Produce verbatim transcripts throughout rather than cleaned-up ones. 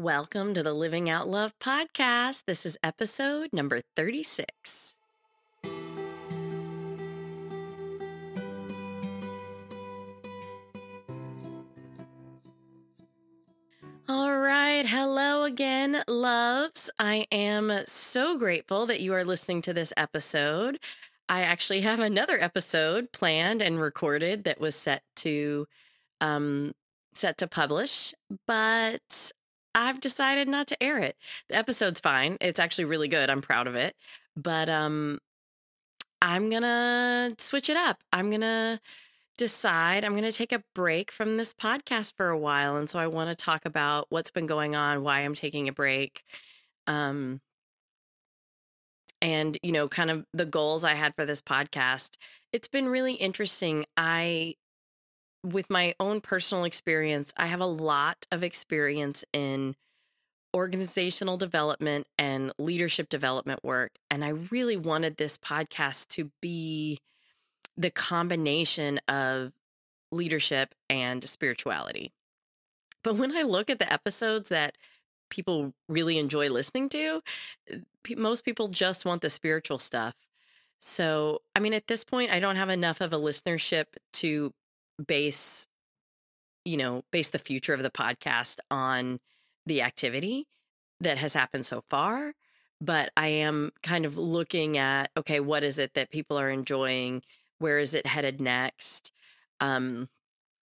Welcome to the Living Out Love podcast. This is episode number thirty-six. All right. Hello again, loves. I am so grateful that you are listening to this episode. I actually have another episode planned and recorded that was set to um, set to publish, but I've decided not to air it. The episode's fine. It's actually really good. I'm proud of it. But um, I'm going to switch it up. I'm going to decide I'm going to take a break from this podcast for a while. And so I want to talk about what's been going on, why I'm taking a break. Um, and, you know, kind of the goals I had for this podcast. It's been really interesting. I, with my own personal experience, I have a lot of experience in organizational development and leadership development work. And I really wanted this podcast to be the combination of leadership and spirituality. But when I look at the episodes that people really enjoy listening to, most people just want the spiritual stuff. So, I mean, at this point, I don't have enough of a listenership to base, you know, base the future of the podcast on the activity that has happened so far. But I am kind of looking at, okay, what is it that people are enjoying? Where is it headed next? Um,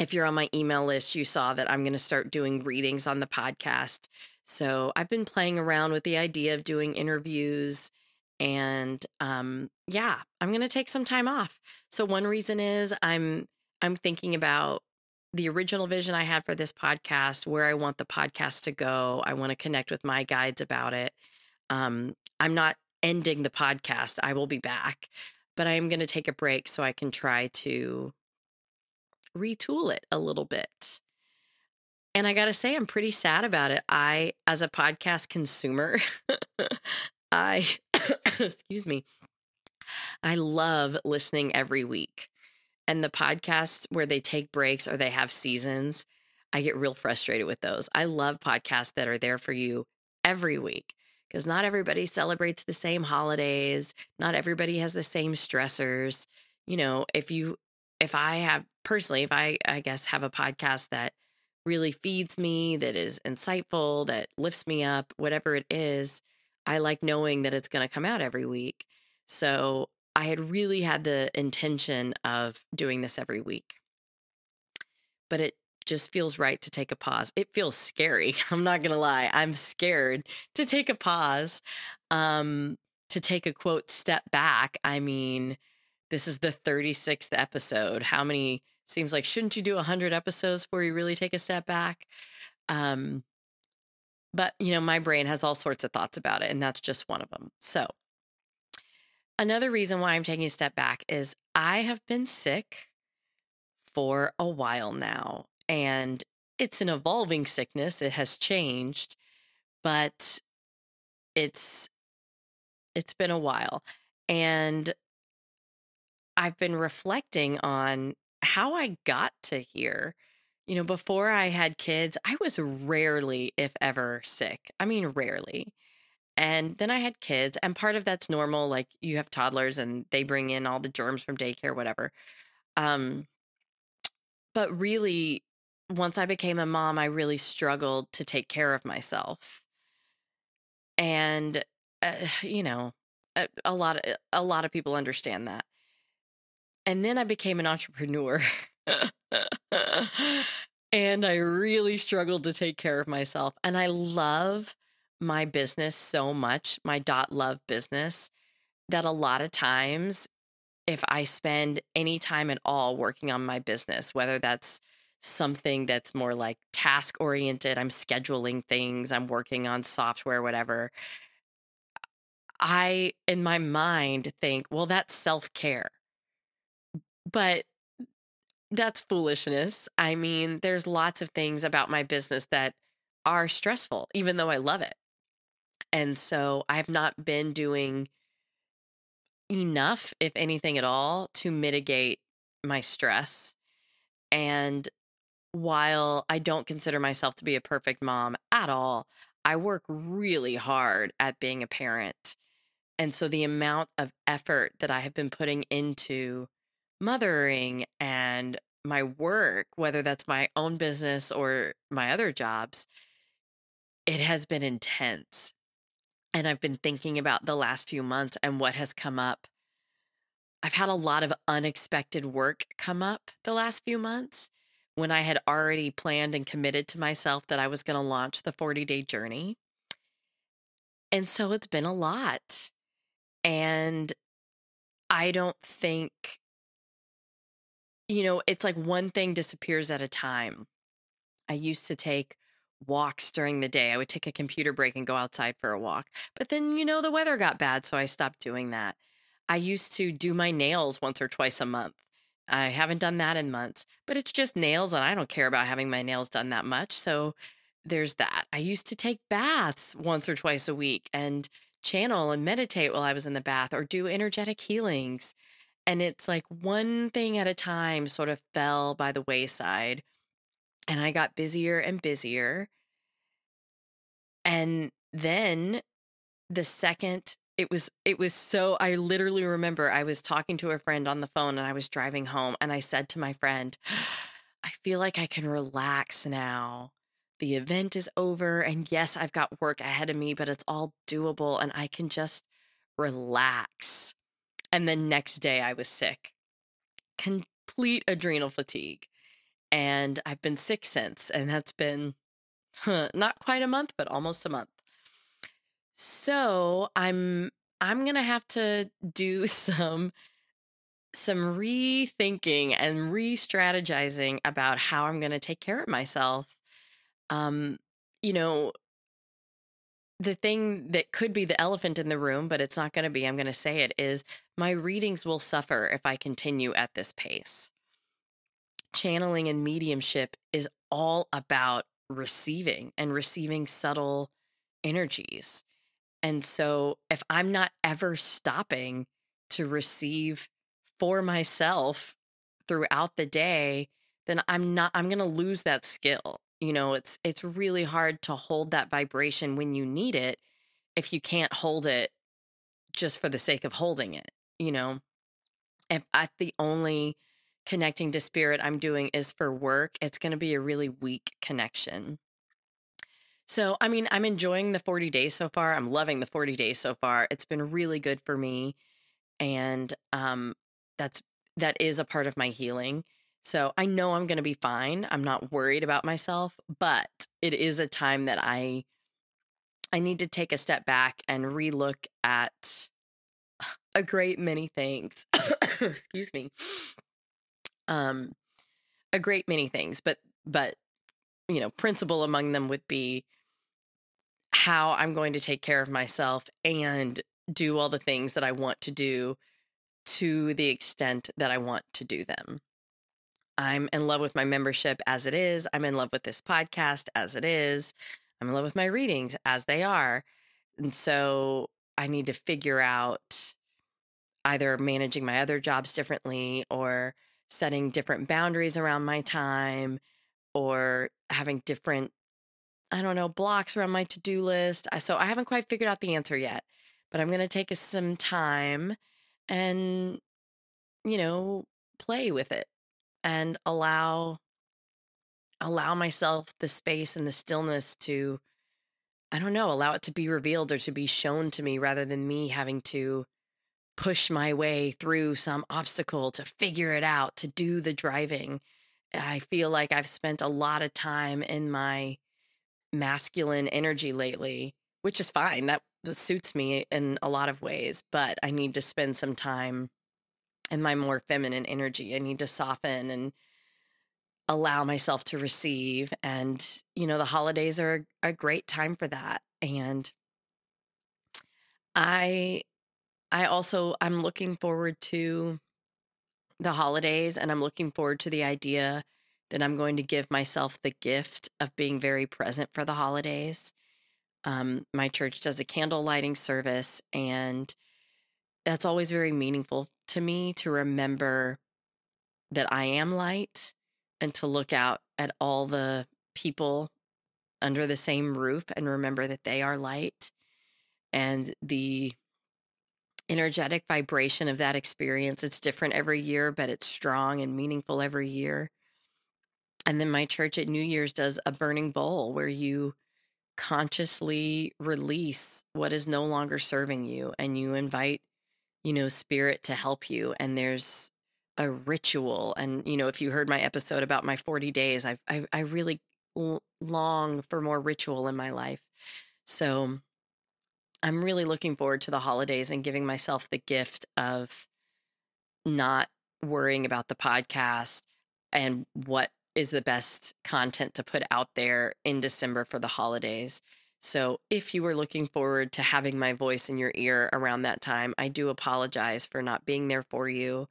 if you're on my email list, you saw that I'm going to start doing readings on the podcast. So I've been playing around with the idea of doing interviews. And um, yeah, I'm going to take some time off. So one reason is I'm I'm thinking about the original vision I had for this podcast, where I want the podcast to go. I want to connect with my guides about it. Um, I'm not ending the podcast. I will be back. But I am going to take a break so I can try to retool it a little bit. And I got to say, I'm pretty sad about it. I, as a podcast consumer, I, excuse me, I love listening every week. And the podcasts where they take breaks or they have seasons, I get real frustrated with those. I love podcasts that are there for you every week. Because not everybody celebrates the same holidays. Not everybody has the same stressors. You know, if you, if I have personally, if I, I guess, have a podcast that really feeds me, that is insightful, that lifts me up, whatever it is, I like knowing that it's going to come out every week. So I had really had the intention of doing this every week. But it just feels right to take a pause. It feels scary. I'm not going to lie. I'm scared to take a pause, um, to take a quote step back. I mean, this is the thirty-sixth episode. How many seems like, shouldn't you do one hundred episodes before you really take a step back? Um, but, you know, my brain has all sorts of thoughts about it, and that's just one of them. So another reason why I'm taking a step back is I have been sick for a while now. And it's an evolving sickness. It has changed, but it's it's been a while. And I've been reflecting on how I got to here. You know, before I had kids, I was rarely, if ever, sick. I mean, rarely. And then I had kids, and part of that's normal. Like, you have toddlers, and they bring in all the germs from daycare, whatever. Um, but really, once I became a mom, I really struggled to take care of myself. And, uh, you know, a, a lot of, a lot of people understand that. And then I became an entrepreneur and I really struggled to take care of myself. And I love my business so much, my dot love business, that a lot of times, if I spend any time at all working on my business, whether that's something that's more like task oriented, I'm scheduling things, I'm working on software, whatever, I, in my mind, think, well, that's self-care. But that's foolishness. I mean, there's lots of things about my business that are stressful, even though I love it. And so I've not been doing enough, if anything at all, to mitigate my stress. And while I don't consider myself to be a perfect mom at all, I work really hard at being a parent. And so the amount of effort that I have been putting into mothering and my work, whether that's my own business or my other jobs, it has been intense. And I've been thinking about the last few months and what has come up. I've had a lot of unexpected work come up the last few months when I had already planned and committed to myself that I was going to launch the forty-day journey. And so it's been a lot. And I don't think, you know, it's like one thing disappears at a time. I used to take walks during the day. I would take a computer break and go outside for a walk. But then, you know, the weather got bad, so I stopped doing that. I used to do my nails once or twice a month. I haven't done that in months, but it's just nails, and I don't care about having my nails done that much. So there's that. I used to take baths once or twice a week and channel and meditate while I was in the bath or do energetic healings. And it's like one thing at a time sort of fell by the wayside. And I got busier and busier. And then the second it was, it was so, I literally remember I was talking to a friend on the phone and I was driving home and I said to my friend, I feel like I can relax now. The event is over and yes, I've got work ahead of me, but it's all doable and I can just relax. And the next day I was sick, complete adrenal fatigue. And I've been sick since, and that's been huh, not quite a month, but almost a month. So I'm I'm going to have to do some some rethinking and re-strategizing about how I'm going to take care of myself. Um, you know, the thing that could be the elephant in the room, but it's not going to be, I'm going to say it, is my readings will suffer if I continue at this pace. Channeling and mediumship is all about receiving and receiving subtle energies. And so if I'm not ever stopping to receive for myself throughout the day, then I'm not, I'm going to lose that skill. You know, it's, it's really hard to hold that vibration when you need it if you can't hold it just for the sake of holding it. You know, if I, the only connecting to spirit I'm doing is for work, it's going to be a really weak connection. So, I mean, I'm enjoying the forty days so far. I'm loving the forty days so far. It's been really good for me. And um, that's, that is a part of my healing. So I know I'm going to be fine. I'm not worried about myself, but it is a time that I, I need to take a step back and relook at a great many things. Excuse me. Um, a great many things, but, but, you know, principal among them would be how I'm going to take care of myself and do all the things that I want to do to the extent that I want to do them. I'm in love with my membership as it is. I'm in love with this podcast as it is. I'm in love with my readings as they are. And so I need to figure out either managing my other jobs differently or setting different boundaries around my time or having different, I don't know, blocks around my to-do list. So I haven't quite figured out the answer yet, but I'm going to take some time and, you know, play with it and allow, allow myself the space and the stillness to, I don't know, allow it to be revealed or to be shown to me rather than me having to push my way through some obstacle to figure it out, to do the driving. I feel like I've spent a lot of time in my masculine energy lately, which is fine. That suits me in a lot of ways, but I need to spend some time in my more feminine energy. I need to soften and allow myself to receive. And, you know, the holidays are a great time for that. And I... I also, I'm looking forward to the holidays and I'm looking forward to the idea that I'm going to give myself the gift of being very present for the holidays. Um, my church does a candle lighting service and that's always very meaningful to me to remember that I am light and to look out at all the people under the same roof and remember that they are light, and the energetic vibration of that experience. It's different every year, but it's strong and meaningful every year. And then my church at New Year's does a burning bowl where you consciously release what is no longer serving you, and you invite, you know, spirit to help you. And there's a ritual. And, you know, if you heard my episode about my forty days, I've, I, I really long for more ritual in my life. So I'm really looking forward to the holidays and giving myself the gift of not worrying about the podcast and what is the best content to put out there in December for the holidays. So if you were looking forward to having my voice in your ear around that time, I do apologize for not being there for you.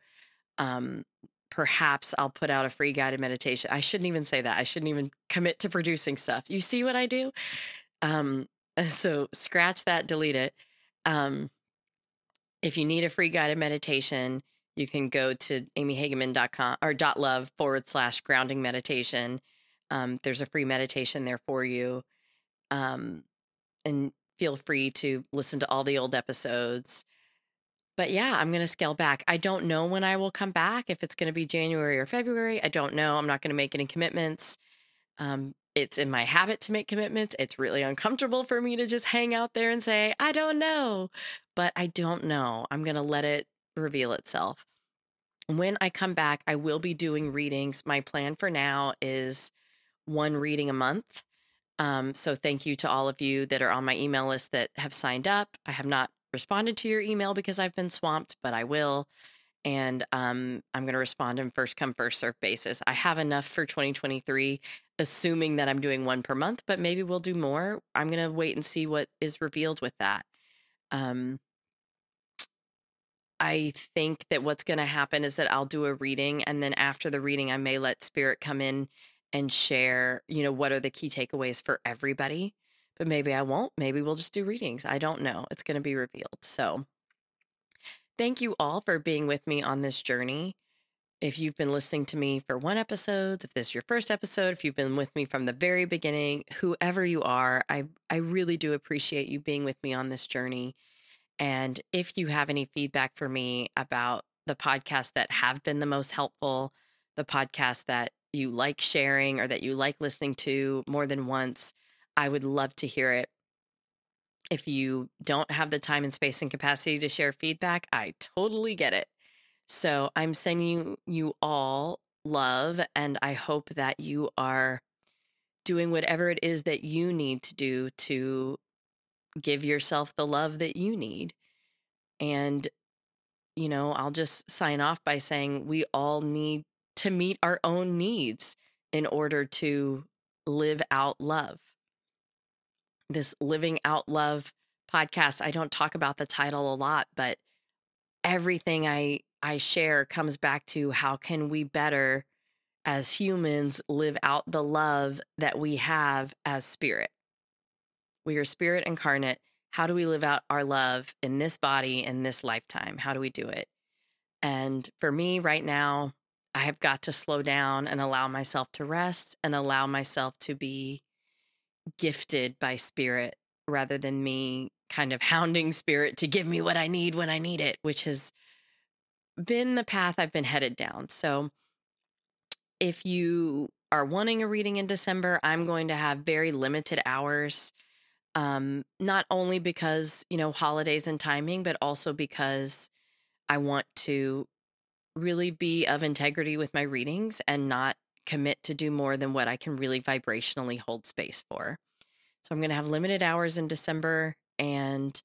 Um, perhaps I'll put out a free guided meditation. I shouldn't even say that. I shouldn't even commit to producing stuff. You see what I do? Um, So scratch that, delete it. Um, if you need a free guided meditation, you can go to amy hageman dot com or .love forward slash grounding meditation. Um, there's a free meditation there for you. Um, and feel free to listen to all the old episodes. But yeah, I'm going to scale back. I don't know when I will come back, if it's going to be January or February. I don't know. I'm not going to make any commitments. Um, It's in my habit to make commitments. It's really uncomfortable for me to just hang out there and say, I don't know, but I don't know. I'm going to let it reveal itself. When I come back, I will be doing readings. My plan for now is one reading a month. Um, so thank you to all of you that are on my email list that have signed up. I have not responded to your email because I've been swamped, but I will. And um, I'm going to respond in first come, first serve basis. I have enough for twenty twenty-three, assuming that I'm doing one per month, but maybe we'll do more. I'm going to wait and see what is revealed with that. Um, I think that what's going to happen is that I'll do a reading, and then after the reading, I may let Spirit come in and share, you know, what are the key takeaways for everybody. But maybe I won't. Maybe we'll just do readings. I don't know. It's going to be revealed. So thank you all for being with me on this journey. If you've been listening to me for one episode, if this is your first episode, if you've been with me from the very beginning, whoever you are, I, I really do appreciate you being with me on this journey. And if you have any feedback for me about the podcasts that have been the most helpful, the podcasts that you like sharing or that you like listening to more than once, I would love to hear it. If you don't have the time and space and capacity to share feedback, I totally get it. So I'm sending you, you all love, and I hope that you are doing whatever it is that you need to do to give yourself the love that you need. And, you know, I'll just sign off by saying we all need to meet our own needs in order to live out love. This Living Out Love podcast, I don't talk about the title a lot, but everything I, I share comes back to how can we better as humans live out the love that we have as spirit. We are spirit incarnate. How do we live out our love in this body, in this lifetime? How do we do it? And for me right now, I have got to slow down and allow myself to rest and allow myself to be gifted by spirit rather than me kind of hounding spirit to give me what I need when I need it, which has been the path I've been headed down. So if you are wanting a reading in December, I'm going to have very limited hours, um, not only because, you know, holidays and timing, but also because I want to really be of integrity with my readings and not commit to do more than what I can really vibrationally hold space for. So I'm going to have limited hours in December, and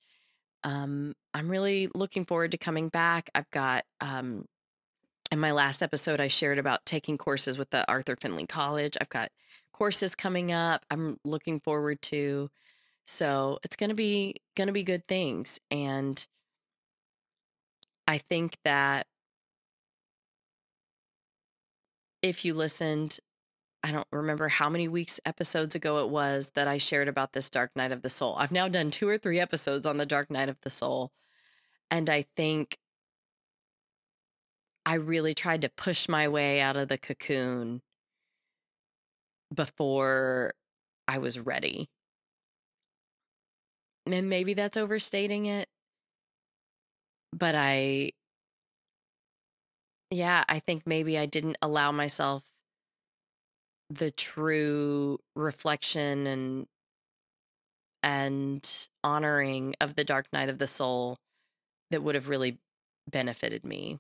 um, I'm really looking forward to coming back. I've got, um, in my last episode, I shared about taking courses with the Arthur Findlay College. I've got courses coming up I'm looking forward to. So it's going to be, going to be good things. And I think that if you listened, I don't remember how many weeks episodes ago it was that I shared about this Dark Night of the Soul. I've now done two or three episodes on the Dark Night of the Soul. And I think I really tried to push my way out of the cocoon before I was ready. And maybe that's overstating it, but I, yeah, I think maybe I didn't allow myself the true reflection and and honoring of the dark night of the soul that would have really benefited me.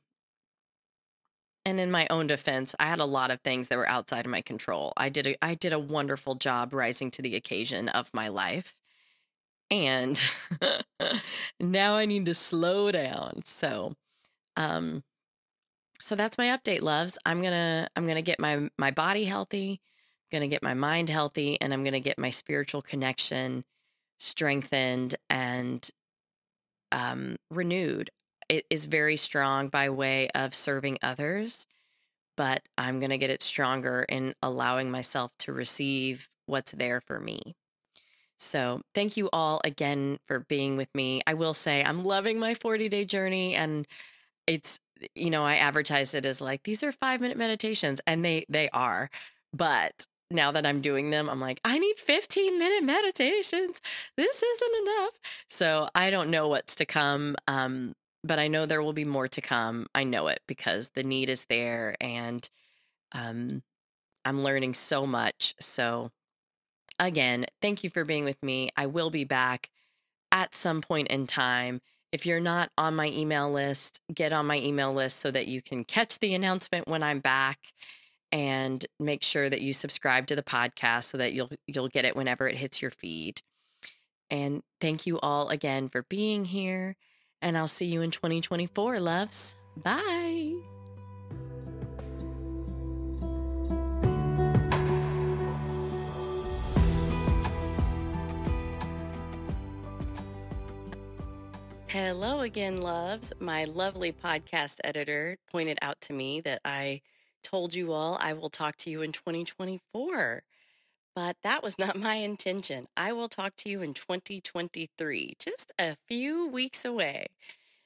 And in my own defense, I had a lot of things that were outside of my control. I did a, I did a wonderful job rising to the occasion of my life. And now I need to slow down. So, um, so that's my update, loves. I'm going to, I'm going to get my, my body healthy, going to get my mind healthy, and I'm going to get my spiritual connection strengthened and, um, renewed. It is very strong by way of serving others, but I'm going to get it stronger in allowing myself to receive what's there for me. So thank you all again for being with me. I will say I'm loving my forty-day journey, and it's, you know, I advertise it as like, these are five-minute meditations, and they they are. But now that I'm doing them, I'm like, I need fifteen-minute meditations. This isn't enough. So I don't know what's to come, um, but I know there will be more to come. I know it because the need is there, and um, I'm learning so much. So again, thank you for being with me. I will be back at some point in time. If you're not on my email list, get on my email list so that you can catch the announcement when I'm back, and make sure that you subscribe to the podcast so that you'll you'll get it whenever it hits your feed. And thank you all again for being here, and I'll see you in twenty twenty-four, loves. Bye. Hello again, loves. My lovely podcast editor pointed out to me that I told you all I will talk to you in twenty twenty-four, but that was not my intention. I will talk to you in twenty twenty-three, just a few weeks away.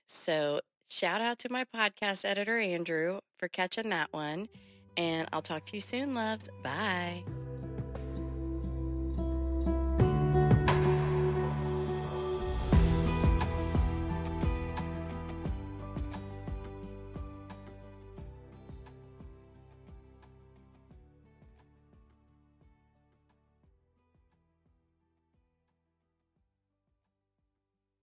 So shout out to my podcast editor, Andrew, for catching that one, and I'll talk to you soon, loves. Bye.